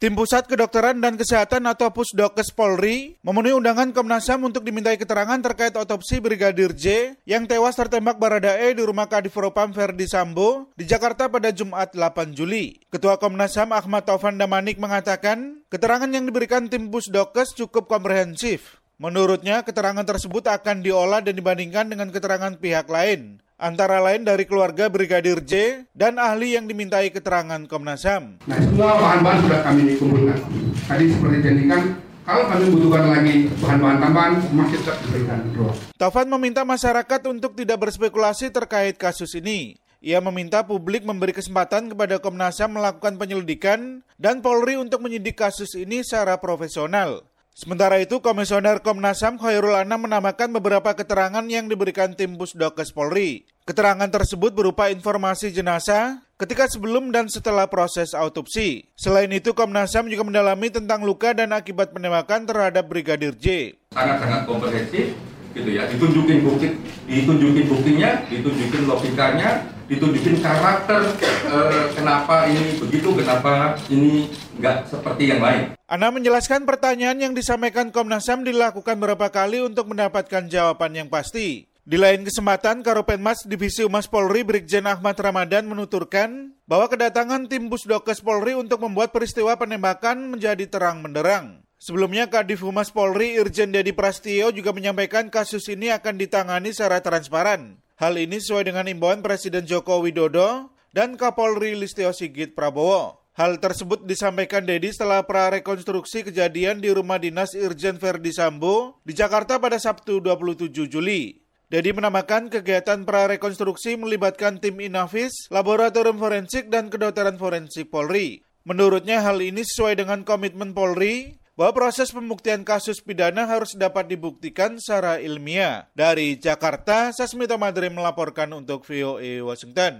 Tim Pusat Kedokteran dan Kesehatan atau Pusdokkes Polri memenuhi undangan Komnas HAM untuk dimintai keterangan terkait otopsi Brigadir J yang tewas tertembak Bharada E di rumah Kadiv Propam Ferdy Sambo di Jakarta pada Jumat 8 Juli. Ketua Komnas HAM Ahmad Taufan Damanik mengatakan keterangan yang diberikan tim Pusdokkes cukup komprehensif. Menurutnya keterangan tersebut akan diolah dan dibandingkan dengan keterangan pihak lain, antara lain dari keluarga Brigadir J dan ahli yang dimintai keterangan Komnas HAM. Nah, semua bahan-bahan sudah kami kumpulkan. Tadi seperti janjikan, kalau kami butuhkan lagi bahan-bahan tambahan, masih tetap diberikan. Taufan meminta masyarakat untuk tidak berspekulasi terkait kasus ini. Ia meminta publik memberi kesempatan kepada Komnas HAM melakukan penyelidikan dan Polri untuk menyidik kasus ini secara profesional. Sementara itu, Komisioner Komnas HAM Choirul Anam menambahkan beberapa keterangan yang diberikan tim Pusdokkes Polri. Keterangan tersebut berupa informasi jenazah ketika sebelum dan setelah proses autopsi. Selain itu, Komnas HAM juga mendalami tentang luka dan akibat penembakan terhadap Brigadir J. Sangat-sangat komprehensif, gitu ya. Ditunjukin bukti, ditunjukin buktinya, ditunjukin logikanya, ditunjukin karakter kenapa ini begitu, kenapa ini nggak seperti yang lain. Ana menjelaskan pertanyaan yang disampaikan Komnas HAM dilakukan beberapa kali untuk mendapatkan jawaban yang pasti. Di lain kesempatan, Karopenmas Divisi Humas Polri Brigjen Ahmad Ramadan menuturkan bahwa kedatangan tim Pusdokkes Polri untuk membuat peristiwa penembakan menjadi terang menderang. Sebelumnya, Kadiv Humas Polri Irjen Dedi Prastio juga menyampaikan kasus ini akan ditangani secara transparan. Hal ini sesuai dengan imbauan Presiden Joko Widodo dan Kapolri Listyo Sigit Prabowo. Hal tersebut disampaikan Dedi setelah prarekonstruksi kejadian di rumah dinas Irjen Ferdy Sambo di Jakarta pada Sabtu 27 Juli. Dedi menambahkan kegiatan prarekonstruksi melibatkan tim Inafis, Laboratorium Forensik, dan Kedokteran Forensik Polri. Menurutnya hal ini sesuai dengan komitmen Polri bahwa proses pembuktian kasus pidana harus dapat dibuktikan secara ilmiah. Dari Jakarta, Sasmita Madri melaporkan untuk VOA Washington.